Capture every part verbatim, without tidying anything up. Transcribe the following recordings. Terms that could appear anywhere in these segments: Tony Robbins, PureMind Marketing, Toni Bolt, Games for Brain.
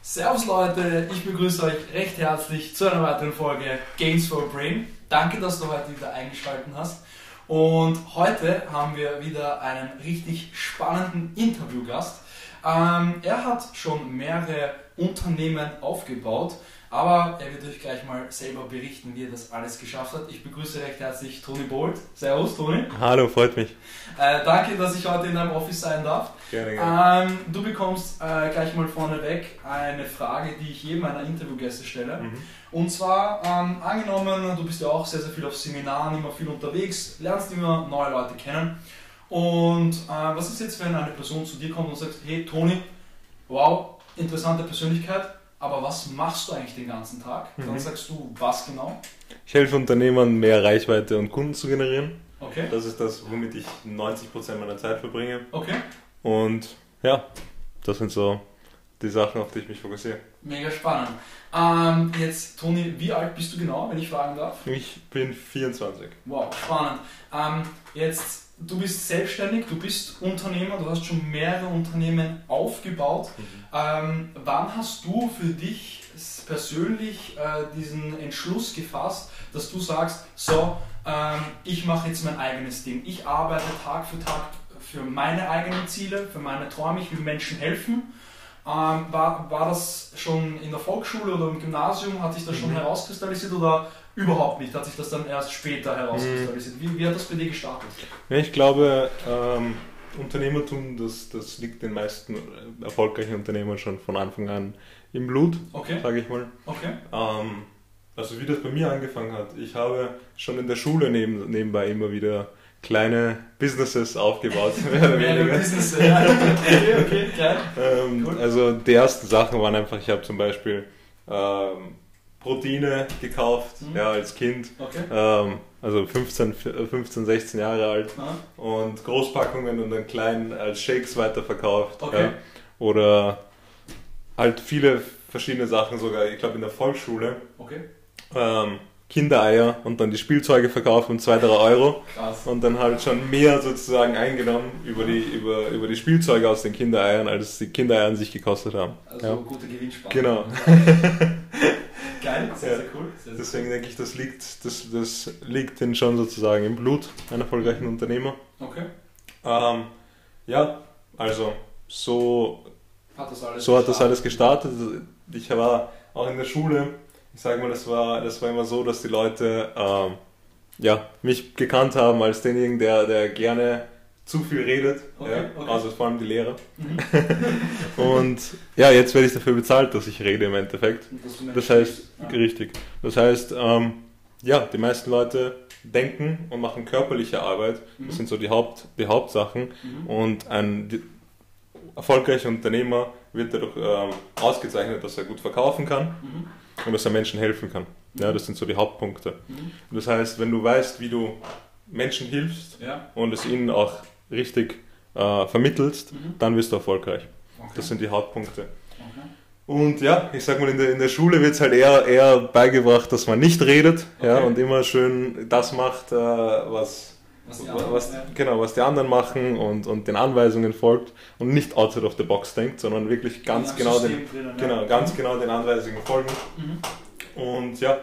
Servus Leute, ich begrüße euch recht herzlich zu einer weiteren Folge Games for Brain. Danke, dass du heute wieder eingeschaltet hast. Und heute haben wir wieder einen richtig spannenden Interviewgast. Ähm, er hat schon mehrere Unternehmen aufgebaut. Aber er wird euch gleich mal selber berichten, wie er das alles geschafft hat. Ich begrüße recht herzlich Toni Bolt. Servus, Toni. Hallo, freut mich. Äh, danke, dass ich heute in deinem Office sein darf. Gerne, gerne. Ähm, du bekommst äh, gleich mal vorneweg eine Frage, die ich jedem meiner Interviewgäste stelle. Mhm. Und zwar, ähm, angenommen, du bist ja auch sehr, sehr viel auf Seminaren, immer viel unterwegs, lernst immer neue Leute kennen. Und äh, was ist jetzt, wenn eine Person zu dir kommt und sagt, hey Toni, wow, interessante Persönlichkeit. Aber was machst du eigentlich den ganzen Tag? Dann mhm. sagst du, was genau? Ich helfe Unternehmern, mehr Reichweite und Kunden zu generieren. Okay. Das ist das, womit ich neunzig Prozent meiner Zeit verbringe. Okay. Und ja, das sind so die Sachen, auf die ich mich fokussiere. Mega spannend. Ähm, jetzt, Toni, wie alt bist du genau, wenn ich fragen darf? Ich bin vierundzwanzig. Wow, spannend. Ähm, jetzt... Du bist selbstständig, du bist Unternehmer, du hast schon mehrere Unternehmen aufgebaut. Mhm. Ähm, wann hast du für dich persönlich äh, diesen Entschluss gefasst, dass du sagst, so, ähm, ich mache jetzt mein eigenes Ding. Ich arbeite Tag für Tag für meine eigenen Ziele, für meine Träume, ich will Menschen helfen. Ähm, war, war das schon in der Volksschule oder im Gymnasium, hat sich das mhm. schon herauskristallisiert oder... Überhaupt nicht, hat sich das dann erst später herauskristallisiert. Wie, wie hat das bei dir gestartet? Ich glaube, ähm, Unternehmertum, das, das liegt den meisten erfolgreichen Unternehmern schon von Anfang an im Blut, okay. sage ich mal. Okay. Ähm, also wie das bei mir angefangen hat, ich habe schon in der Schule neben, nebenbei immer wieder kleine Businesses aufgebaut. Mehrere Businesses, ja. Okay, okay, klar. Ähm, cool. Also die ersten Sachen waren einfach, ich habe zum Beispiel... Ähm, Proteine gekauft, mhm. ja, als Kind, okay. ähm, also fünfzehn, sechzehn Jahre alt ah. und Großpackungen und dann klein als Shakes weiterverkauft, okay. ja. oder halt viele verschiedene Sachen sogar, ich glaube in der Volksschule, okay. ähm, Kindereier und dann die Spielzeuge verkauft um zwei, drei Euro Krass. Und dann halt schon mehr sozusagen eingenommen über die, über, über die Spielzeuge aus den Kindereiern, als die Kindereier an sich gekostet haben. Also ja. gute Gewinnspanne. Genau. Geil, sehr, sehr cool. Sehr, sehr Deswegen cool. denke ich, das liegt, das, das liegt denen schon sozusagen im Blut, einen erfolgreichen Unternehmer. Okay. Ähm, ja, also so hat das alles, so hat das alles gestartet. Ich war auch in der Schule, ich sage mal, das war, das war immer so, dass die Leute ähm, ja, mich gekannt haben als denjenigen, der, der gerne zu viel redet, okay, ja, okay. also vor allem die Lehrer. Mhm. Und ja, jetzt werde ich dafür bezahlt, dass ich rede im Endeffekt. Das heißt, ja. richtig. Das heißt, ähm, ja, die meisten Leute denken und machen körperliche Arbeit. Mhm. Das sind so die, Haupt, die Hauptsachen. Mhm. Und ein die, erfolgreicher Unternehmer wird dadurch ähm, ausgezeichnet, dass er gut verkaufen kann mhm. und dass er Menschen helfen kann. Mhm. Ja, das sind so die Hauptpunkte. Mhm. Das heißt, wenn du weißt, wie du Menschen hilfst ja. und es ihnen auch richtig äh, vermittelst, mhm. dann wirst du erfolgreich. Okay. Das sind die Hauptpunkte. Okay. Und ja, ich sag mal, in der, in der Schule wird es halt eher, eher beigebracht, dass man nicht redet okay. ja, und immer schön das macht, äh, was, was, die anderen, was, ja. genau, was die anderen machen und, und den Anweisungen folgt und nicht outside of the box denkt, sondern wirklich ganz, genau den, drin, genau, ja. ganz mhm. genau den Anweisungen folgen. Mhm. Und ja,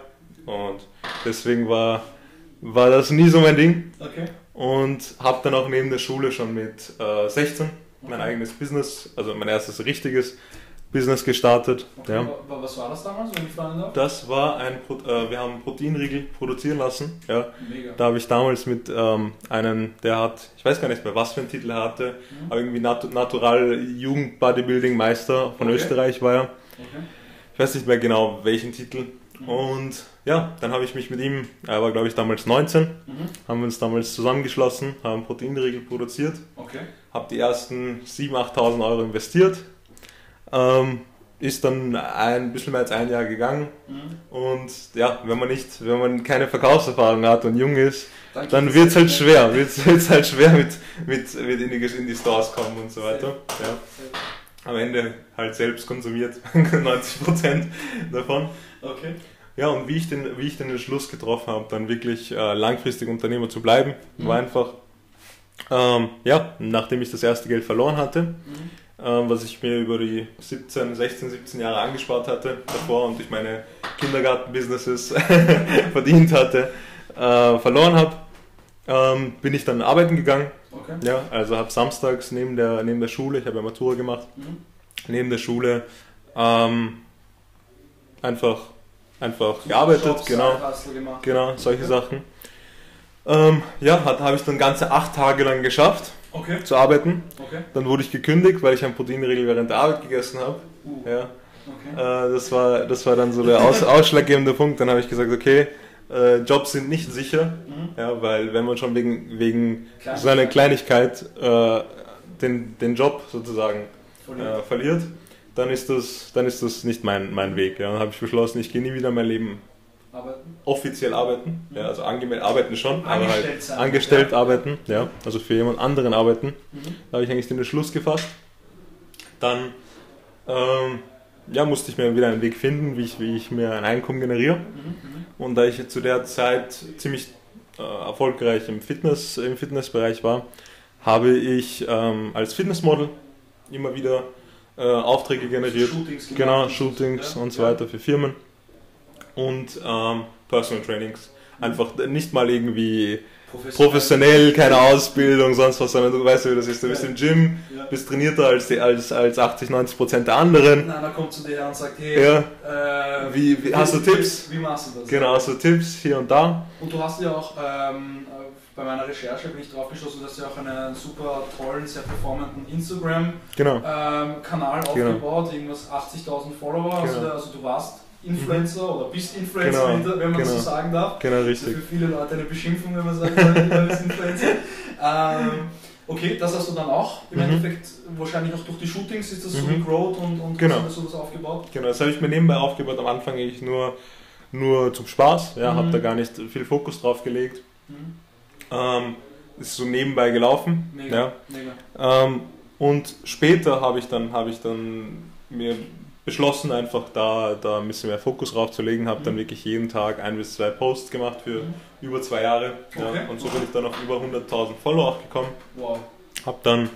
und deswegen war, war das nie so mein Ding. Okay. Und habe dann auch neben der Schule schon mit äh, sechzehn okay. mein eigenes Business, also mein erstes richtiges Business gestartet. Okay. Ja. Was war das damals, wenn ich fragen darf? Das war ein, Pro äh, wir haben Proteinriegel produzieren lassen. Ja. Mega. Da habe ich damals mit ähm, einem, der hat, ich weiß gar nicht mehr, was für einen Titel er hatte, mhm. aber irgendwie Nat Natural Jugend Bodybuilding Meister von okay. Österreich war er. Okay. Ich weiß nicht mehr genau welchen Titel. Mhm. Und ja, dann habe ich mich mit ihm, er war glaube ich damals neunzehn, mhm. haben wir uns damals zusammengeschlossen, haben Proteinriegel produziert, okay. habe die ersten siebentausend, achttausend Euro investiert, ähm, ist dann ein bisschen mehr als ein Jahr gegangen mhm. und ja, wenn man nicht, wenn man keine Verkaufserfahrung hat und jung ist, Danke, dann wird es halt schwer, wird's, wird's halt schwer mit, mit, mit in, die, in die Stores kommen und so weiter. Ja. Am Ende halt selbst konsumiert, neunzig Prozent davon. Okay. Ja, und wie ich den, wie ich den Entschluss getroffen habe, dann wirklich äh, langfristig Unternehmer zu bleiben, mhm. war einfach, ähm, ja, nachdem ich das erste Geld verloren hatte, mhm. ähm, was ich mir über die siebzehn, sechzehn, siebzehn Jahre angespart hatte davor und durch meine Kindergarten-Businesses verdient hatte, äh, verloren habe, ähm, bin ich dann arbeiten gegangen. Okay. Ja, also habe samstags neben der, neben der Schule, ich habe ja Matura gemacht, mhm. neben der Schule ähm, einfach einfach Super gearbeitet, Jobs, genau, gemacht. Genau, solche okay. Sachen. Ähm, ja, habe ich dann ganze acht Tage lang geschafft okay. zu arbeiten. Okay. Dann wurde ich gekündigt, weil ich einen Proteinriegel während der Arbeit gegessen habe. Uh. Ja. Okay. Äh, das, war, das war dann so der aus, ausschlaggebende Punkt. Dann habe ich gesagt, okay, äh, Jobs sind nicht sicher, mhm. ja, weil wenn man schon wegen, wegen so einer Kleinigkeit äh, den, den Job sozusagen äh, verliert, dann ist das, dann ist das nicht mein, mein Weg. Ja. Dann habe ich beschlossen, ich gehe nie wieder mein Leben arbeiten. offiziell arbeiten, mhm. ja, also angemeldet arbeiten schon, angestellt, aber halt sein, angestellt ja. arbeiten, ja, also für jemand anderen arbeiten. Mhm. Da habe ich eigentlich den Entschluss gefasst. Dann ähm, ja, musste ich mir wieder einen Weg finden, wie ich, wie ich mir ein Einkommen generiere. Mhm. Und da ich zu der Zeit ziemlich äh, erfolgreich im, Fitness, im Fitnessbereich war, habe ich ähm, als Fitnessmodel immer wieder Äh, Aufträge generiert, Shootings genau, Shootings ja, und so ja. weiter für Firmen und ähm, Personal Trainings. Einfach nicht mal irgendwie professionell, professionell keine Ausbildung, sonst was, sondern du weißt ja, wie das ist. Du bist ja. im Gym, ja. bist trainierter als, die, als, als achtzig, neunzig Prozent der anderen. Einer kommt zu dir und sagt, hey, ja. äh, wie, wie, hast du wie, Tipps? Wie machst du das? Genau, hast du Tipps hier und da. Und du hast ja auch, ähm, bei meiner Recherche bin ich drauf gestoßen, dass du auch einen super tollen, sehr performanten Instagram-Kanal genau. ähm, aufgebaut, genau. irgendwas achtzigtausend Follower, genau. also, also du warst Influencer mhm. oder bist Influencer, genau. wenn man genau. so sagen darf. Genau, richtig. Das ist für viele Leute eine Beschimpfung, wenn man sagt, man ist Influencer. Ähm, okay, das hast du dann auch im mhm. Endeffekt, wahrscheinlich auch durch die Shootings ist das so mhm. gegrowt und, und genau. hast du sowas aufgebaut? Genau, das habe ich mir nebenbei aufgebaut, am Anfang ich nur, nur zum Spaß, ja, mhm. habe da gar nicht viel Fokus drauf gelegt. Mhm. Ähm, ist so nebenbei gelaufen. Mega, ja. mega. Ähm, und später habe ich dann habe ich dann mir beschlossen, einfach da, da ein bisschen mehr Fokus drauf zu legen, habe mhm. dann wirklich jeden Tag ein bis zwei Posts gemacht für mhm. über zwei Jahre. Okay. Ja. Und so bin ich dann auf über hunderttausend Follower gekommen. Wow. Habe dann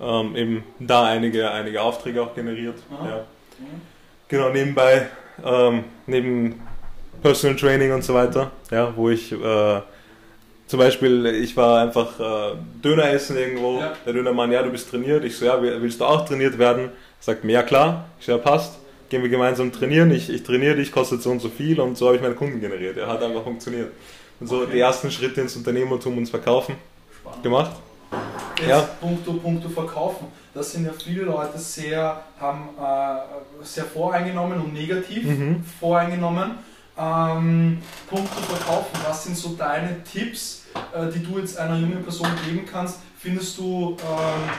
ähm, eben da einige, einige Aufträge auch generiert. Ja. Mhm. Genau, nebenbei, ähm, neben Personal Training und so weiter, ja, wo ich äh, zum Beispiel, ich war einfach äh, Döner essen irgendwo, ja. der Dönermann, ja, du bist trainiert, ich so, ja, willst du auch trainiert werden? Sagt mir, ja klar, ich so, ja, passt, gehen wir gemeinsam trainieren, ich, ich trainiere dich, kostet so und so viel und so habe ich meine Kunden generiert, ja, hat einfach funktioniert. Und so okay. die ersten Schritte ins Unternehmertum und Verkaufen Spannend. gemacht. Jetzt ja. punkto, punkto verkaufen. Das sind ja viele Leute sehr, haben äh, sehr voreingenommen und negativ mhm. voreingenommen. Ähm, Punkte verkaufen, was sind so deine Tipps, äh, die du jetzt einer jungen Person geben kannst? Findest du, ähm,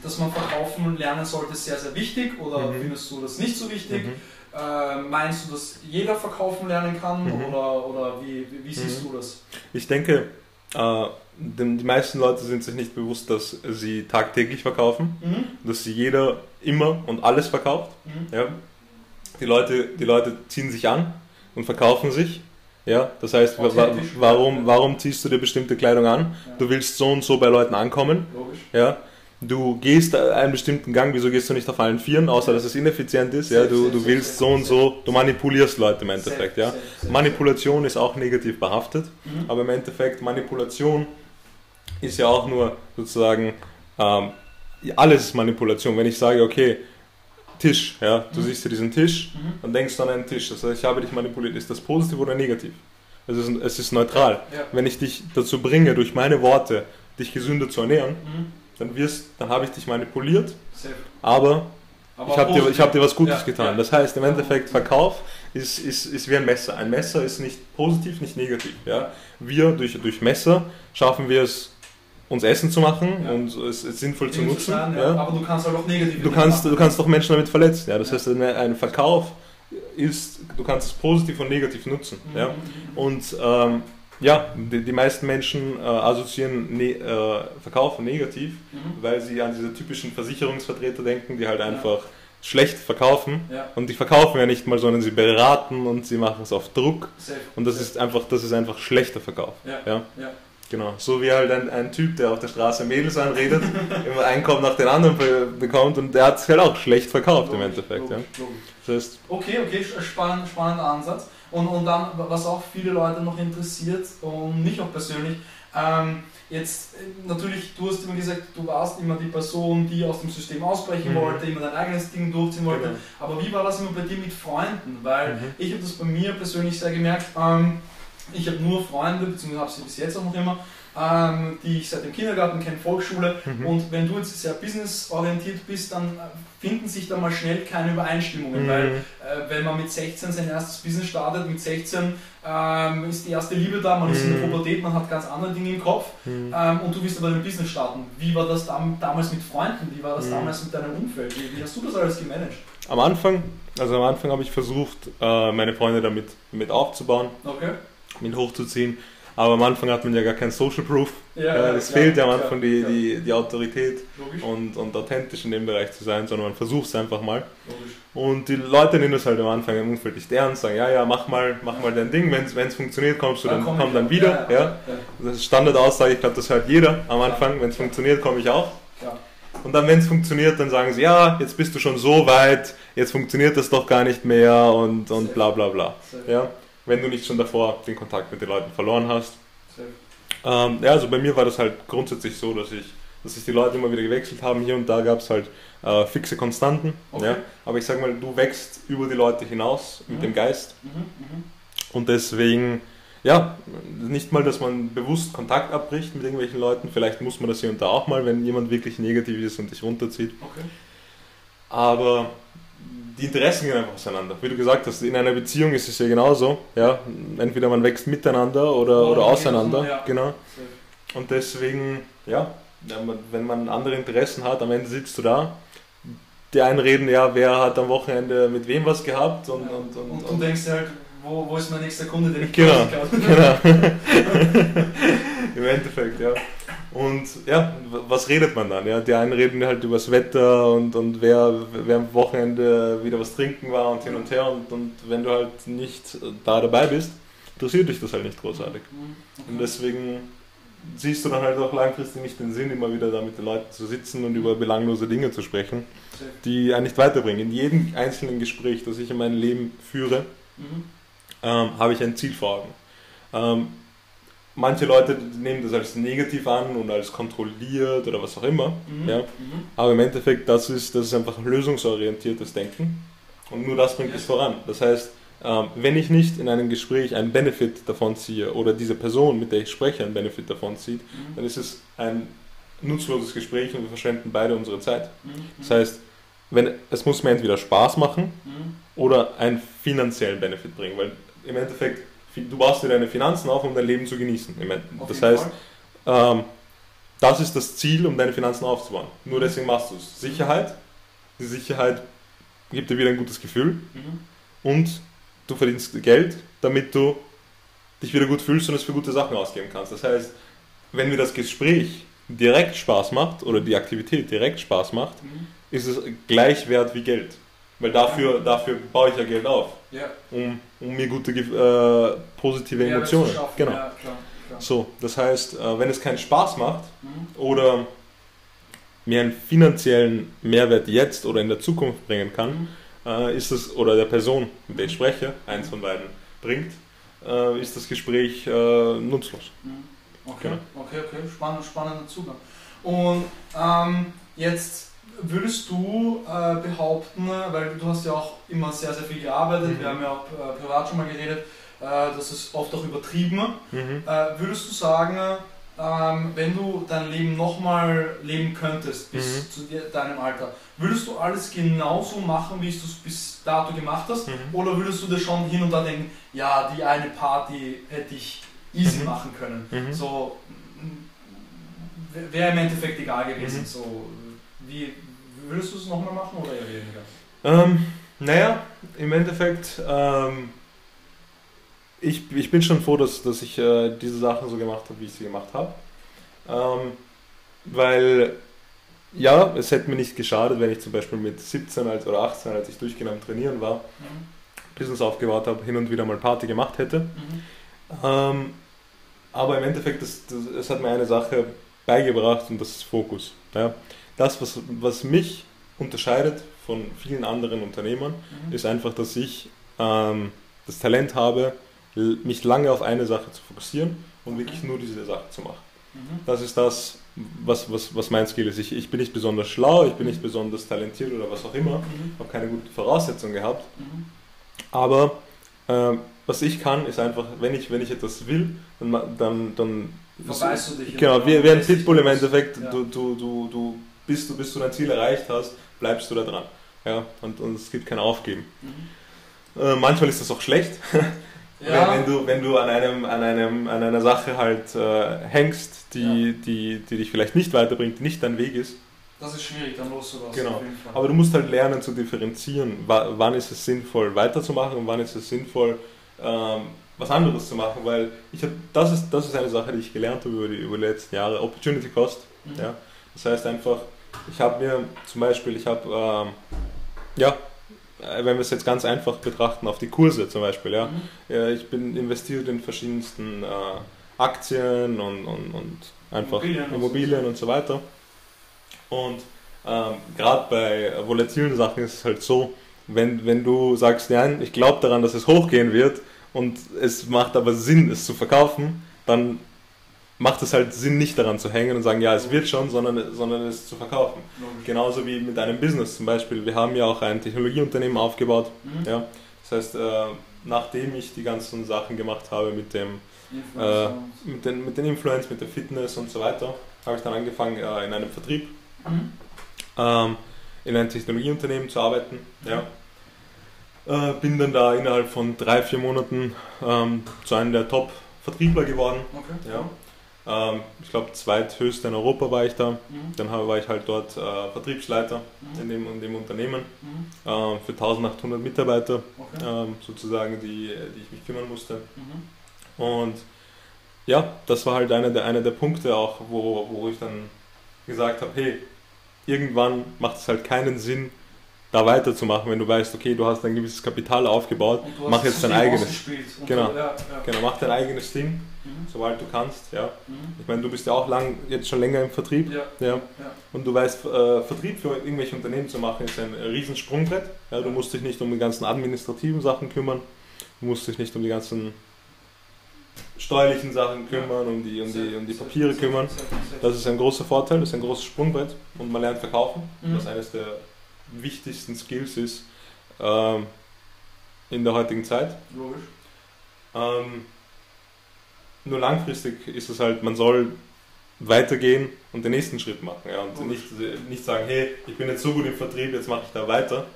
dass man verkaufen lernen sollte, sehr, sehr wichtig oder mhm. findest du das nicht so wichtig? Mhm. Äh, meinst du, dass jeder verkaufen lernen kann mhm. oder, oder wie, wie, wie siehst mhm. du das? Ich denke, äh, denn die meisten Leute sind sich nicht bewusst, dass sie tagtäglich verkaufen, mhm. dass jeder immer und alles verkauft. Mhm. Ja. Die Leute, die Leute ziehen sich an und verkaufen sich, ja, das heißt, wa warum, warum ziehst du dir bestimmte Kleidung an? Ja. Du willst so und so bei Leuten ankommen, logisch. Ja, du gehst einen bestimmten Gang, wieso gehst du nicht auf allen Vieren, außer dass es ineffizient ist, ja, du, du willst so und so, du manipulierst Leute im Endeffekt, ja, Manipulation ist auch negativ behaftet, mhm. aber im Endeffekt, Manipulation ist ja auch nur sozusagen, ähm, alles ist Manipulation, wenn ich sage, okay, Tisch, ja, du mhm. siehst dir diesen Tisch mhm. und denkst an einen Tisch, das heißt, ich habe dich manipuliert, ist das positiv oder negativ? Es ist, es ist neutral. Ja. Wenn ich dich dazu bringe, durch meine Worte, dich gesünder zu ernähren, mhm. dann, wirst, dann habe ich dich manipuliert, aber, aber ich habe dir, hab dir was Gutes ja. getan. Ja. Das heißt, im Endeffekt, Verkauf ist, ist, ist wie ein Messer. Ein Messer ist nicht positiv, nicht negativ. Ja? Wir, durch, durch Messer, schaffen wir es, uns Essen zu machen ja. und es ist sinnvoll Dinge zu nutzen. Zu lernen, ja. Ja. Aber du kannst halt auch negativ. Du kannst, du kannst auch Menschen damit verletzen. Ja. Das ja. heißt, ein Verkauf ist, du kannst es positiv und negativ nutzen. Mhm. Ja. Und ähm, ja, die, die meisten Menschen äh, assoziieren ne äh, Verkauf negativ, mhm. weil sie an diese typischen Versicherungsvertreter denken, die halt einfach schlecht verkaufen, ja. Und die verkaufen ja nicht mal, sondern sie beraten und sie machen es auf Druck. Safe. Und das Safe. ist einfach, das ist einfach schlechter Verkauf. Ja. Ja? Ja. Genau. So wie halt ein, ein Typ, der auf der Straße Mädels anredet, immer einen kommt nach den anderen bekommt und der hat es halt auch schlecht verkauft, logisch, im Endeffekt. Logisch, ja. Logisch. Das heißt, okay, okay, spannend, spannender Ansatz. Und, und dann, was auch viele Leute noch interessiert und mich auch persönlich, ähm, jetzt natürlich, du hast immer gesagt, du warst immer die Person, die aus dem System ausbrechen mhm. wollte, immer dein eigenes Ding durchziehen wollte, genau. Aber wie war das immer bei dir mit Freunden? Weil mhm. ich habe das bei mir persönlich sehr gemerkt, ähm, ich habe nur Freunde, beziehungsweise habe sie bis jetzt auch noch immer, ähm, die ich seit dem Kindergarten kenne, Volksschule, mhm. und wenn du jetzt sehr businessorientiert bist, dann finden sich da mal schnell keine Übereinstimmungen, mhm. weil äh, wenn man mit sechzehn sein erstes Business startet, mit sechzehn ähm, ist die erste Liebe da, man mhm. ist in der Pubertät, man hat ganz andere Dinge im Kopf, mhm. ähm, und du willst aber ein Business starten. Wie war das dam- damals mit Freunden, wie war das mhm. damals mit deinem Umfeld, wie, wie hast du das alles gemanagt? Am Anfang, also am Anfang habe ich versucht, meine Freunde damit mit aufzubauen. Okay. Mit hochzuziehen, aber am Anfang hat man ja gar kein Social Proof, ja, äh, es klar, fehlt ja am Anfang klar, die, klar. Die, die Autorität und, und authentisch in dem Bereich zu sein, sondern man versucht es einfach mal. Logisch. Und die Leute nehmen das halt am Anfang im Umfeld nicht ernst, sagen, ja, ja, mach mal, mach ja. mal dein Ding, wenn es funktioniert, kommst du, dann, dann komm, komm dann wieder. Ja, ja, ja. Ja. Das ist Standardaussage, ich glaube, das hört jeder am Anfang, wenn es funktioniert, komme ich auch. Ja. Und dann, wenn es funktioniert, dann sagen sie, ja, jetzt bist du schon so weit, jetzt funktioniert das doch gar nicht mehr und, und bla bla bla. Ja? Wenn du nicht schon davor den Kontakt mit den Leuten verloren hast. Ähm, ja, also bei mir war das halt grundsätzlich so, dass ich, dass ich die Leute immer wieder gewechselt haben. Hier und da gab es halt äh, fixe Konstanten. Okay. Ja. Aber ich sag mal, du wächst über die Leute hinaus mit mhm. dem Geist. Mhm. Mhm. Und deswegen, ja, nicht mal, dass man bewusst Kontakt abbricht mit irgendwelchen Leuten. Vielleicht muss man das hier und da auch mal, wenn jemand wirklich negativ ist und dich runterzieht. Okay. Aber die Interessen gehen einfach auseinander. Wie du gesagt hast, in einer Beziehung ist es ja genauso. Ja? Entweder man wächst miteinander oder, oder auseinander. Ja. Genau. Und deswegen, ja, wenn man andere Interessen hat, am Ende sitzt du da. Die einen reden, ja, wer hat am Wochenende mit wem was gehabt. Und, ja. und, und, und, und, und du denkst halt, wo, wo ist mein nächster Kunde, den ich genau, genau. Im Endeffekt, ja. Und ja, was redet man dann? Ja? Die einen reden halt über das Wetter und, und wer, wer am Wochenende wieder was trinken war und hin und her. Und, und wenn du halt nicht da dabei bist, interessiert dich das halt nicht großartig. Okay. Und deswegen siehst du dann halt auch langfristig nicht den Sinn, immer wieder da mit den Leuten zu sitzen und über belanglose Dinge zu sprechen, die einen nicht weiterbringen. In jedem einzelnen Gespräch, das ich in meinem Leben führe, mhm. ähm, habe ich ein Ziel vor Augen. Ähm, Manche Leute nehmen das als negativ an und als kontrolliert oder was auch immer. Mhm, ja. Mhm. Aber im Endeffekt, das ist, das ist einfach lösungsorientiertes Denken. Und nur das bringt ja. es voran. Das heißt, ähm, wenn ich nicht in einem Gespräch einen Benefit davon ziehe oder diese Person, mit der ich spreche, einen Benefit davon zieht, mhm. dann ist es ein nutzloses Gespräch und wir verschwenden beide unsere Zeit. Mhm. Das heißt, wenn, es muss mir entweder Spaß machen mhm. oder einen finanziellen Benefit bringen. Weil im Endeffekt, du baust dir deine Finanzen auf, um dein Leben zu genießen. Das heißt, ähm, das ist das Ziel, um deine Finanzen aufzubauen. Nur mhm. deswegen machst du es. Sicherheit. Die Sicherheit gibt dir wieder ein gutes Gefühl. Mhm. Und du verdienst Geld, damit du dich wieder gut fühlst und es für gute Sachen ausgeben kannst. Das heißt, wenn mir das Gespräch direkt Spaß macht oder die Aktivität direkt Spaß macht, mhm. ist es gleich wert wie Geld. Weil dafür, dafür baue ich ja Geld auf, ja. Um, um mir gute, äh, positive ja, Emotionen zu schaffen. Genau. Ja, klar, klar. So, das heißt, äh, wenn es keinen Spaß macht mhm. oder mir einen finanziellen Mehrwert jetzt oder in der Zukunft bringen kann, mhm. äh, ist es, oder der Person, mit der ich spreche, eins von beiden bringt, äh, ist das Gespräch äh, nutzlos. Mhm. Okay, genau. okay, okay, Spann- spannender Zugang. Und ähm, jetzt... Würdest du äh, behaupten, weil du hast ja auch immer sehr, sehr viel gearbeitet, mhm. wir haben ja auch äh, privat schon mal geredet, äh, das ist oft auch übertrieben, mhm. äh, würdest du sagen, ähm, wenn du dein Leben nochmal leben könntest, bis mhm. zu dir, deinem Alter, würdest du alles genauso machen, wie du es bis dato gemacht hast, mhm. oder würdest du dir schon hin und da denken, ja, die eine Party hätte ich easy mhm. machen können, mhm. so, wäre im Endeffekt egal gewesen, mhm. so, wie, würdest du es nochmal machen oder eher weniger? Ähm, naja, im Endeffekt, ähm, ich, ich bin schon froh, dass, dass ich äh, diese Sachen so gemacht habe, wie ich sie gemacht habe. Ähm, weil ja, es hätte mir nicht geschadet, wenn ich zum Beispiel mit siebzehn als, oder achtzehn, als ich durchgehend am Trainieren war, mhm. Business aufgebaut habe, hin und wieder mal Party gemacht hätte. Mhm. Ähm, aber im Endeffekt, das, das, das hat mir eine Sache beigebracht und das ist Fokus. Ja. Das, was, was mich unterscheidet von vielen anderen Unternehmern, mhm. ist einfach, dass ich ähm, das Talent habe, mich lange auf eine Sache zu fokussieren und wirklich nur diese Sache zu machen. Mhm. Das ist das, was, was, was mein Skill ist. Ich, ich bin nicht besonders schlau, ich bin nicht besonders talentiert oder was auch immer, mhm. habe keine guten Voraussetzungen gehabt, mhm. aber äh, was ich kann, ist einfach, wenn ich, wenn ich etwas will, dann... dann, dann verweist du dich. Genau, wie, wie ein Pitbull im Endeffekt, ja. du, du, du, du, bis, du, bis du dein Ziel erreicht hast, bleibst du da dran. Ja, und, und es gibt kein Aufgeben. Mhm. Äh, manchmal ist das auch schlecht. Ja. Wenn du, wenn du an, einem, an, einem, an einer Sache halt äh, hängst, die, ja. die, die dich vielleicht nicht weiterbringt, die nicht dein Weg ist. Das ist schwierig, dann loszulassen. Genau. Auf jeden Fall. Aber du musst halt lernen zu differenzieren, wann ist es sinnvoll weiterzumachen und wann ist es sinnvoll ähm, was anderes zu machen, weil ich hab, das, ist, das ist eine Sache, die ich gelernt habe über die, über die letzten Jahre, Opportunity Cost. Mhm. Ja? Das heißt einfach, ich habe mir zum Beispiel, ich habe, ähm, ja, wenn wir es jetzt ganz einfach betrachten, auf die Kurse zum Beispiel, ja. Mhm. Ich bin investiert in verschiedensten äh, Aktien und, und, und einfach Immobilien, Immobilien und so weiter. Und ähm, gerade bei volatilen Sachen ist es halt so, wenn, wenn du sagst, nein, ich glaube daran, dass es hochgehen wird und es macht aber Sinn, es zu verkaufen, dann macht es halt Sinn, nicht daran zu hängen und sagen, ja, es wird schon, sondern, sondern es zu verkaufen. Logisch. Genauso wie mit einem Business zum Beispiel. Wir haben ja auch ein Technologieunternehmen aufgebaut. Mhm. Ja. Das heißt, äh, nachdem ich die ganzen Sachen gemacht habe mit dem äh, mit den, mit den Influence, mit der Fitness und so weiter, habe ich dann angefangen, äh, in einem Vertrieb, mhm. ähm, in einem Technologieunternehmen zu arbeiten. Mhm. Ja. Äh, bin dann da innerhalb von drei, vier Monaten ähm, zu einem der Top-Vertriebler geworden. Okay. Ja. Ich glaube, zweithöchst in Europa war ich da. Mhm. Dann war ich halt dort äh, Vertriebsleiter mhm. in, dem, in dem Unternehmen mhm. äh, für eintausendachthundert Mitarbeiter, okay. äh, sozusagen, die, die ich mich kümmern musste. Mhm. Und ja, das war halt einer der, einer der Punkte auch, wo, wo ich dann gesagt habe, hey, irgendwann macht es halt keinen Sinn, da weiterzumachen, wenn du weißt, okay, du hast ein gewisses Kapital aufgebaut, mach jetzt dein eigenes. Genau, so, ja, ja. genau, mach dein eigenes Ding, mhm. sobald du kannst. Ja. Mhm. Ich meine, du bist ja auch lang, jetzt schon länger im Vertrieb. Ja. Ja. Ja. Und du weißt, äh, Vertrieb für irgendwelche Unternehmen zu machen, ist ein riesen Sprungbrett. Ja, ja. Du musst dich nicht um die ganzen administrativen Sachen kümmern, du musst dich nicht um die ganzen steuerlichen Sachen kümmern, ja. um, die, um, die, um die Papiere kümmern. Das ist ein großer Vorteil, das ist ein großes Sprungbrett und man lernt verkaufen. Mhm. Das ist eines der wichtigsten Skills ist ähm, in der heutigen Zeit. Logisch. Ähm, nur langfristig ist es halt, man soll weitergehen und den nächsten Schritt machen. Ja, und nicht, nicht sagen, hey, ich bin jetzt so gut im Vertrieb, jetzt mache ich da weiter.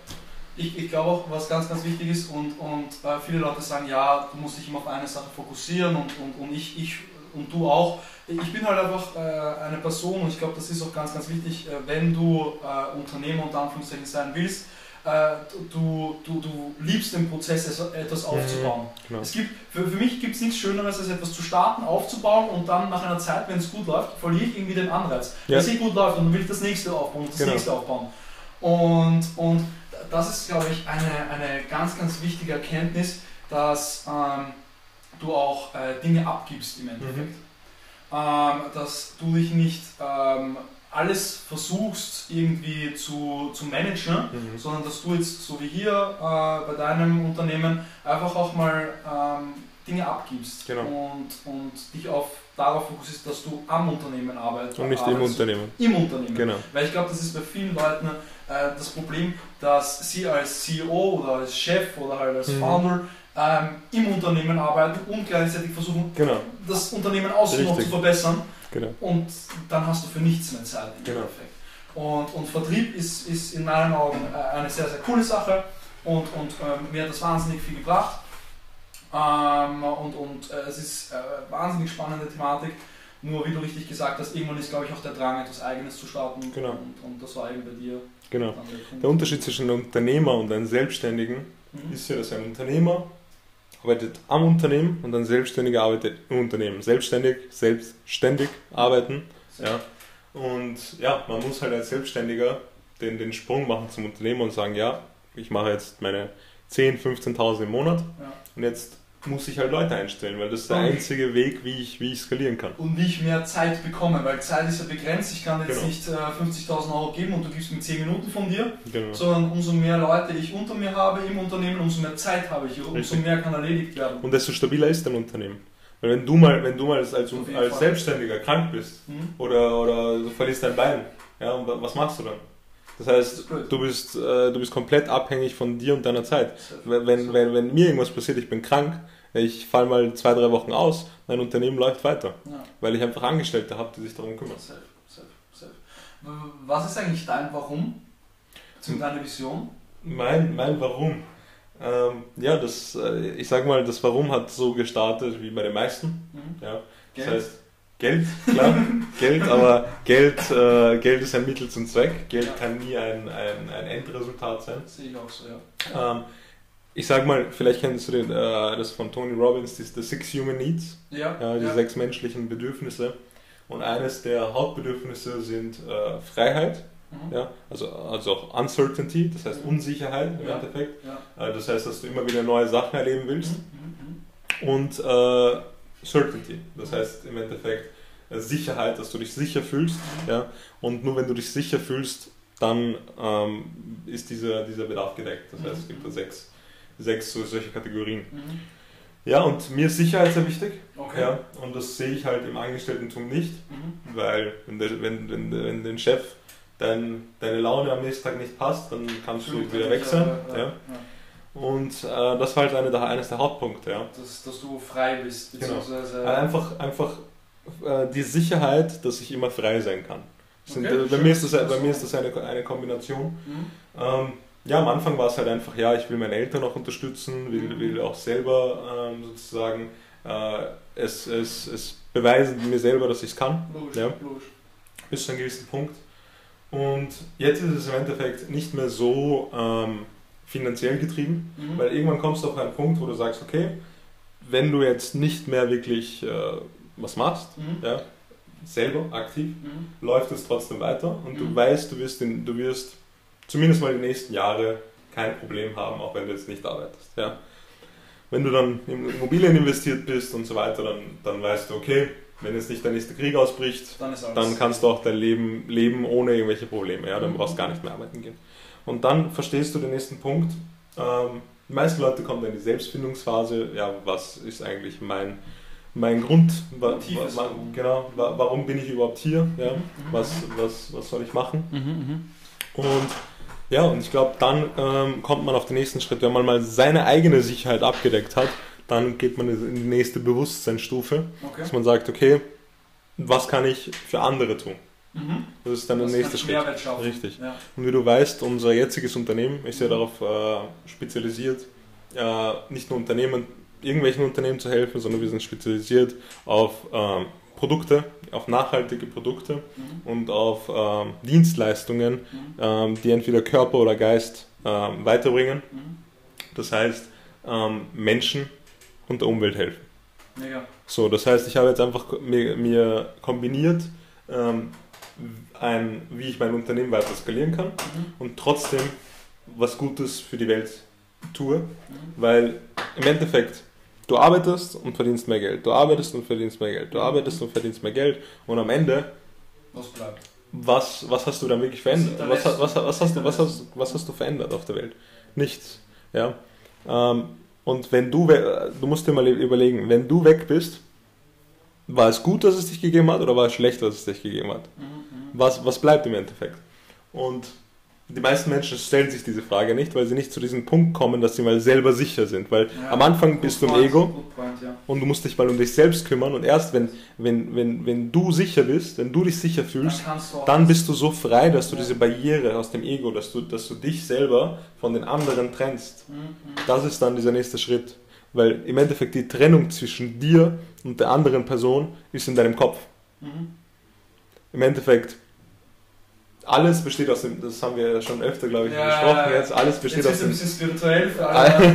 Ich, ich glaube auch, was ganz, ganz wichtig ist und, und äh, viele Leute sagen, ja, du musst dich immer auf eine Sache fokussieren und, und, und ich, ich und du auch. Ich bin halt einfach äh, eine Person und ich glaube, das ist auch ganz, ganz wichtig, äh, wenn du äh, Unternehmer unter Anführungszeichen sein willst, äh, du, du, du liebst den Prozess, etwas aufzubauen. Mhm, es gibt, für, für mich gibt es nichts Schöneres, als etwas zu starten, aufzubauen und dann nach einer Zeit, wenn es gut läuft, verliere ich irgendwie den Anreiz. Ja. Wenn es nicht gut läuft, dann will ich das nächste aufbauen und das genau. nächste aufbauen. Und, und das ist, glaube ich, eine, eine ganz, ganz wichtige Erkenntnis, dass ähm, du auch äh, Dinge abgibst im Endeffekt. Mhm. Ähm, dass du dich nicht ähm, alles versuchst irgendwie zu, zu managen, mhm. sondern dass du jetzt, so wie hier äh, bei deinem Unternehmen, einfach auch mal ähm, Dinge abgibst genau. und, und dich auf, darauf fokussierst, dass du am Unternehmen arbeitest. Und nicht arbeitest, im Unternehmen. Im Unternehmen. Genau. Weil ich glaube, das ist bei vielen Leuten äh, das Problem, dass sie als C E O oder als Chef oder halt als mhm. Founder Ähm, im Unternehmen arbeiten und gleichzeitig versuchen, genau. das Unternehmen außen noch zu verbessern genau. und dann hast du für nichts mehr Zeit im genau. Endeffekt. Und, und Vertrieb ist, ist in meinen Augen äh, eine sehr, sehr coole Sache und, und ähm, mir hat das wahnsinnig viel gebracht ähm, und, und äh, es ist eine äh, wahnsinnig spannende Thematik, nur wie du richtig gesagt hast, irgendwann ist, glaube ich, auch der Drang, etwas Eigenes zu starten genau. und, und das war eben bei dir. Genau. Der, der Unterschied zwischen einem Unternehmer und einem Selbstständigen mhm. ist ja, dass ein Unternehmer arbeitet am Unternehmen und dann Selbstständiger arbeitet im Unternehmen. Selbstständig, selbstständig arbeiten. Ja. Und ja, man muss halt als Selbstständiger den, den Sprung machen zum Unternehmen und sagen, ja, ich mache jetzt meine zehntausend, fünfzehntausend im Monat, ja, und jetzt muss ich halt Leute einstellen, weil das ist der einzige Weg, wie ich, wie ich skalieren kann. Und nicht mehr Zeit bekomme, weil Zeit ist ja begrenzt. Ich kann jetzt genau. nicht äh, fünfzigtausend Euro geben und du gibst mir zehn Minuten von dir, genau. sondern umso mehr Leute ich unter mir habe im Unternehmen, umso mehr Zeit habe ich, umso Richtig. mehr kann erledigt werden. Und desto stabiler ist dein Unternehmen. Weil wenn du mal, wenn du mal als, als, als Selbstständiger krank bist, mhm. oder, oder du verlierst dein Bein, ja, und was machst du dann? Das heißt, das du, bist, äh, du bist komplett abhängig von dir und deiner Zeit. Wenn, wenn, wenn, wenn mir irgendwas passiert, ich bin krank, ich falle mal zwei, drei Wochen aus, mein Unternehmen läuft weiter. Ja. Weil ich einfach Angestellte habe, die sich darum kümmern. Safe, safe, safe. Was ist eigentlich dein Warum? Zu deiner Vision? Mein, mein Warum? Ähm, ja, das, äh, ich sag mal, das Warum hat so gestartet wie bei den meisten. Mhm. Ja, das Geld. heißt, Geld, klar, Geld, aber Geld, äh, Geld ist ein Mittel zum Zweck. Geld ja. kann nie ein, ein, ein Endresultat sein. Das sehe ich auch so, ja. Ähm, ich sag mal, vielleicht kennst du den, äh, das von Tony Robbins, das The Six Human Needs, ja, ja, die ja. sechs menschlichen Bedürfnisse. Und eines der Hauptbedürfnisse sind äh, Freiheit, mhm. ja, also, also auch Uncertainty, das heißt mhm. Unsicherheit im ja. Endeffekt. Ja. Äh, das heißt, dass du immer wieder neue Sachen erleben willst. Mhm. Und äh, Certainty, das heißt im Endeffekt Sicherheit, dass du dich sicher fühlst, ja, und nur wenn du dich sicher fühlst, dann ähm, ist dieser, dieser Bedarf gedeckt, das heißt, es gibt da sechs, sechs solche Kategorien. Mhm. Ja, und mir ist Sicherheit sehr wichtig, okay. ja, und das sehe ich halt im Angestelltentum nicht, mhm. weil wenn, der, wenn, wenn, wenn den Chef dein, deine Laune am nächsten Tag nicht passt, dann kannst du wieder weg sein. Ja, ja. Ja. Und äh, das war halt eine der, eines der Hauptpunkte. Ja. Dass, dass du frei bist, beziehungsweise... Genau. Einfach, einfach äh, die Sicherheit, dass ich immer frei sein kann. Okay, sind, äh, bei mir ist das, bei mir ist das eine, eine Kombination. Mhm. Ähm, ja, am Anfang war es halt einfach, ja, ich will meine Eltern auch unterstützen, will, mhm. will auch selber ähm, sozusagen äh, es, es, es beweisen mir selber, dass ich es kann. Logisch, ja. logisch. Bis zu einem gewissen Punkt. Und jetzt ist es im Endeffekt nicht mehr so... Ähm, finanziell getrieben, mhm. weil irgendwann kommst du auf einen Punkt, wo du sagst, okay, wenn du jetzt nicht mehr wirklich äh, was machst, mhm. ja, selber aktiv, mhm. läuft es trotzdem weiter und mhm. du weißt, du wirst, in, du wirst zumindest mal die nächsten Jahre kein Problem haben, auch wenn du jetzt nicht arbeitest. Ja. Wenn du dann in Immobilien investiert bist und so weiter, dann, dann weißt du, okay, wenn jetzt nicht der nächste Krieg ausbricht, dann, dann kannst du auch dein Leben leben ohne irgendwelche Probleme, ja, dann brauchst du gar nicht mehr arbeiten gehen. Und dann verstehst du den nächsten Punkt. Ähm, die meisten Leute kommen dann in die Selbstfindungsphase. Ja, was ist eigentlich mein, mein Grund? Wa, wa, wa, genau, wa, warum bin ich überhaupt hier? Ja, mhm. was, was, was soll ich machen? Mhm, mh. Und ja, und ich glaube, dann ähm, kommt man auf den nächsten Schritt. Wenn man mal seine eigene Sicherheit abgedeckt hat, dann geht man in die nächste Bewusstseinsstufe, okay. dass man sagt, okay, was kann ich für andere tun? Das ist dann das der nächste Schritt. Richtig. Ja. Und wie du weißt, unser jetziges Unternehmen ist ja mhm. darauf äh, spezialisiert, äh, nicht nur Unternehmen, irgendwelchen Unternehmen zu helfen, sondern wir sind spezialisiert auf äh, Produkte, auf nachhaltige Produkte mhm. und auf äh, Dienstleistungen, mhm. äh, die entweder Körper oder Geist äh, weiterbringen. Mhm. Das heißt, äh, Menschen und der Umwelt helfen. Ja. So, das heißt, ich habe jetzt einfach mir, mir kombiniert, äh, Ein, wie ich mein Unternehmen weiter skalieren kann mhm. und trotzdem was Gutes für die Welt tue, mhm. weil im Endeffekt du arbeitest und verdienst mehr Geld, du arbeitest und verdienst mehr Geld, du arbeitest und verdienst mehr Geld und am Ende, was bleibt? Was, was hast du dann wirklich verändert? Was, was, was, was, hast du, was, hast, was hast du verändert auf der Welt? Nichts. Ja? Und wenn du, du musst dir mal überlegen, wenn du weg bist, war es gut, dass es dich gegeben hat oder war es schlecht, dass es dich gegeben hat? Mhm. Was, was bleibt im Endeffekt? Und die meisten Menschen stellen sich diese Frage nicht, weil sie nicht zu diesem Punkt kommen, dass sie mal selber sicher sind. Weil ja, am Anfang bist du im Ego point, ja. und du musst dich mal um dich selbst kümmern. Und erst wenn, wenn, wenn, wenn du sicher bist, wenn du dich sicher fühlst, dann, dann bist du so frei, dass du ja. diese Barriere aus dem Ego, dass du, dass du dich selber von den anderen trennst. Mhm. Das ist dann dieser nächste Schritt. Weil im Endeffekt die Trennung zwischen dir und der anderen Person ist in deinem Kopf. Mhm. Im Endeffekt... Alles besteht aus dem, das haben wir ja schon öfter, glaube ich, ja, besprochen jetzt, alles besteht jetzt aus dem... Jetzt ist es ein bisschen spirituell für alle,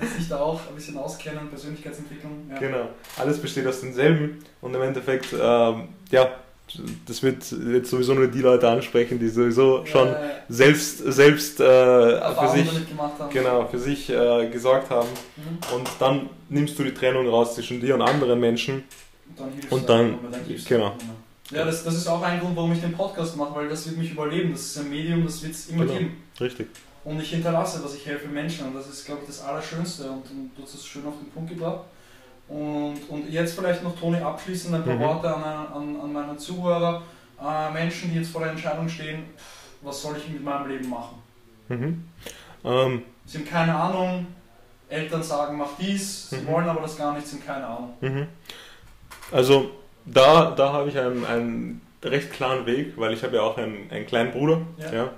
die äh, sich da auch ein bisschen auskennen, Persönlichkeitsentwicklung. Ja. Genau, alles besteht aus denselben und im Endeffekt, ähm, ja, das wird jetzt sowieso nur die Leute ansprechen, die sowieso schon ja, ja, ja. selbst, selbst äh, für sich, genau, für sich äh, gesorgt haben. Mhm. Und dann nimmst du die Trennung raus zwischen dir und anderen Menschen. Und dann hilfst und dann, dann, dann hilfst genau. Ja, ja das, das ist auch ein Grund, warum ich den Podcast mache, weil das wird mich überleben. Das ist ein Medium, das wird es immer genau. geben. Richtig. Und ich hinterlasse, dass ich helfe Menschen. Und das ist, glaube ich, das Allerschönste. Und, und du hast es schön auf den Punkt gebracht. Und, und jetzt vielleicht noch, Toni, abschließend ein paar mhm. Worte an, an, an meine Zuhörer, äh, Menschen, die jetzt vor der Entscheidung stehen, was soll ich mit meinem Leben machen? Mhm. Ähm. Sie haben keine Ahnung, Eltern sagen, mach dies, mhm. sie wollen aber das gar nicht, sie haben keine Ahnung. Mhm. Also da, da habe ich einen, einen recht klaren Weg, weil ich habe ja auch einen, einen kleinen Bruder. Ja. Ja.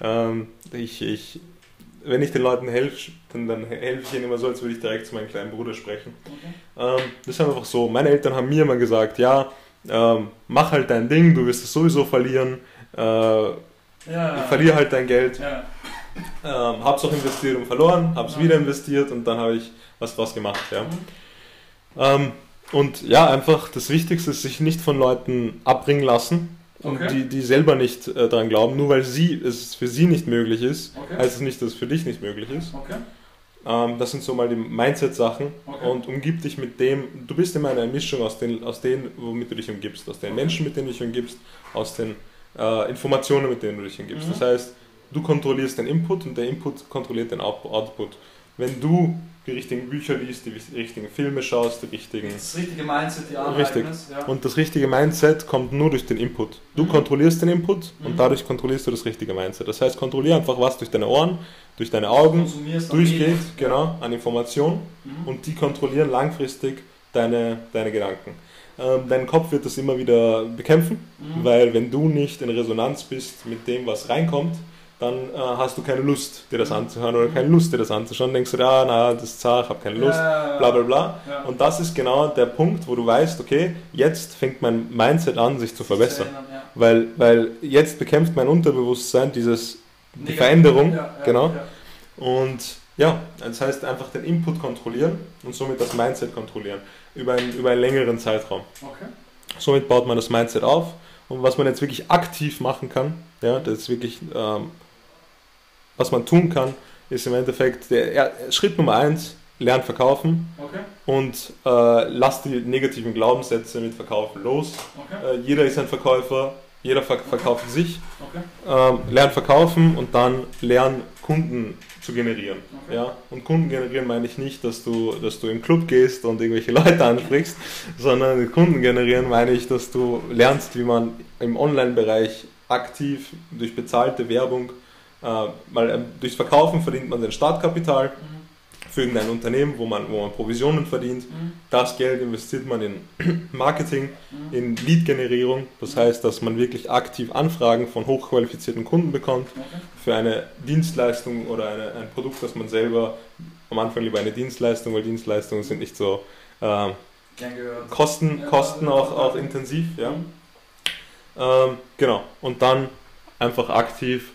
Ähm, ich, ich, wenn ich den Leuten helfe, dann, dann helfe ich ihnen immer so, als würde ich direkt zu meinem kleinen Bruder sprechen. Okay. Ähm, das ist einfach so. Meine Eltern haben mir immer gesagt, ja, ähm, mach halt dein Ding, du wirst es sowieso verlieren. Äh, ja. Verlier halt dein Geld. Ja. Ähm, hab's auch investiert und verloren, hab's ja. wieder investiert und dann habe ich was draus gemacht. Ja. Mhm. Ähm, und ja, einfach das Wichtigste ist, sich nicht von Leuten abbringen lassen. Okay. Und die, die selber nicht äh, dran glauben, nur weil sie, es für sie nicht möglich ist, okay. heißt es nicht, dass es für dich nicht möglich ist. Okay. Ähm, das sind so mal die Mindset-Sachen okay. und umgib dich mit dem, du bist immer eine Mischung aus den, aus denen, womit du dich umgibst, aus den okay. Menschen, mit denen du dich umgibst, aus den äh, Informationen, mit denen du dich umgibst. Mhm. Das heißt, du kontrollierst den Input und der Input kontrolliert den Output. Wenn du die richtigen Bücher liest, die richtigen Filme schaust, die richtigen... Das richtige Mindset, die Richtig. Ist, ja. Und das richtige Mindset kommt nur durch den Input. Du mhm. kontrollierst den Input mhm. und dadurch kontrollierst du das richtige Mindset. Das heißt, kontrollier einfach was durch deine Ohren, durch deine Augen, durchgeht, an genau, an Informationen mhm. und die kontrollieren langfristig deine, deine Gedanken. Ähm, dein Kopf wird das immer wieder bekämpfen, mhm. weil wenn du nicht in Resonanz bist mit dem, was reinkommt, dann äh, hast du keine Lust, dir das mhm. anzuhören oder keine Lust, dir das anzuschauen. Denkst du dir, ah, na, das ist zart, ich habe keine Lust, ja, bla bla bla. Ja. Und das ist genau der Punkt, wo du weißt, okay, jetzt fängt mein Mindset an, sich zu verbessern. Zu erinnern, ja. weil, weil jetzt bekämpft mein Unterbewusstsein dieses, die Negativ, Veränderung. Ja, ja, genau. Ja. Und ja, das heißt einfach den Input kontrollieren und somit das Mindset kontrollieren über einen, über einen längeren Zeitraum. Okay. Somit baut man das Mindset auf. Und was man jetzt wirklich aktiv machen kann, ja, das ist wirklich... Ähm, was man tun kann, ist im Endeffekt der, ja, Schritt Nummer eins, lern verkaufen okay. und äh, lass die negativen Glaubenssätze mit Verkaufen los. Okay. Äh, jeder ist ein Verkäufer, jeder ver- verkauft okay. sich. Okay. Ähm, lern verkaufen und dann lern Kunden zu generieren. Okay. Ja? Und Kunden generieren meine ich nicht, dass du, dass du in den Club gehst und irgendwelche Leute ansprichst, sondern Kunden generieren meine ich, dass du lernst, wie man im Online-Bereich aktiv durch bezahlte Werbung Äh, weil äh, durchs Verkaufen verdient man sein Startkapital mhm. für irgendein Unternehmen, wo man, wo man Provisionen verdient. Mhm. Das Geld investiert man in Marketing, mhm. in Lead-Generierung. Das mhm. heißt, dass man wirklich aktiv Anfragen von hochqualifizierten Kunden bekommt okay. für eine Dienstleistung oder eine, ein Produkt, das man selber am Anfang lieber eine Dienstleistung, weil Dienstleistungen sind nicht so äh, Kosten, ja, Kosten auch, auch intensiv. Ja. Mhm. Ähm, genau. Und dann einfach aktiv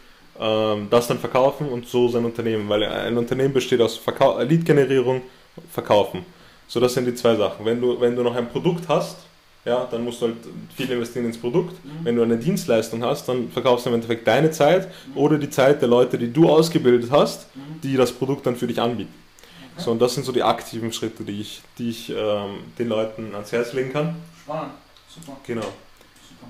das dann verkaufen und so sein Unternehmen, weil ein Unternehmen besteht aus Verkau- Lead-Generierung, Verkaufen. So, das sind die zwei Sachen. Wenn du, wenn du noch ein Produkt hast, ja, dann musst du halt viel investieren ins Produkt. Mhm. Wenn du eine Dienstleistung hast, dann verkaufst du im Endeffekt deine Zeit mhm. oder die Zeit der Leute, die du ausgebildet hast, mhm. die das Produkt dann für dich anbieten. Okay. So, und das sind so die aktiven Schritte, die ich, die ich ähm, den Leuten ans Herz legen kann. Spannend, super. Genau. Super.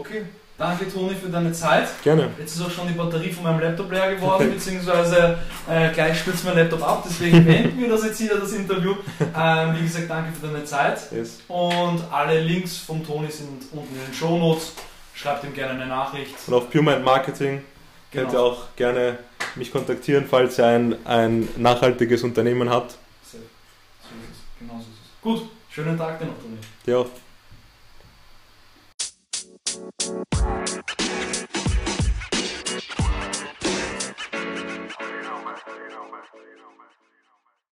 Okay. Danke, Toni, für deine Zeit. Gerne. Jetzt ist auch schon die Batterie von meinem Laptop leer geworden, beziehungsweise äh, gleich stürzt mein Laptop ab, deswegen beenden wir das jetzt wieder, das Interview. Ähm, wie gesagt, danke für deine Zeit. Yes. Und alle Links von Toni sind unten in den Shownotes. Schreibt ihm gerne eine Nachricht. Und auf PureMind Marketing genau. könnt ihr auch gerne mich kontaktieren, falls ihr ein, ein nachhaltiges Unternehmen habt. So ist es. Genau so ist es. Gut, schönen Tag dir noch, Toni. Dir auch.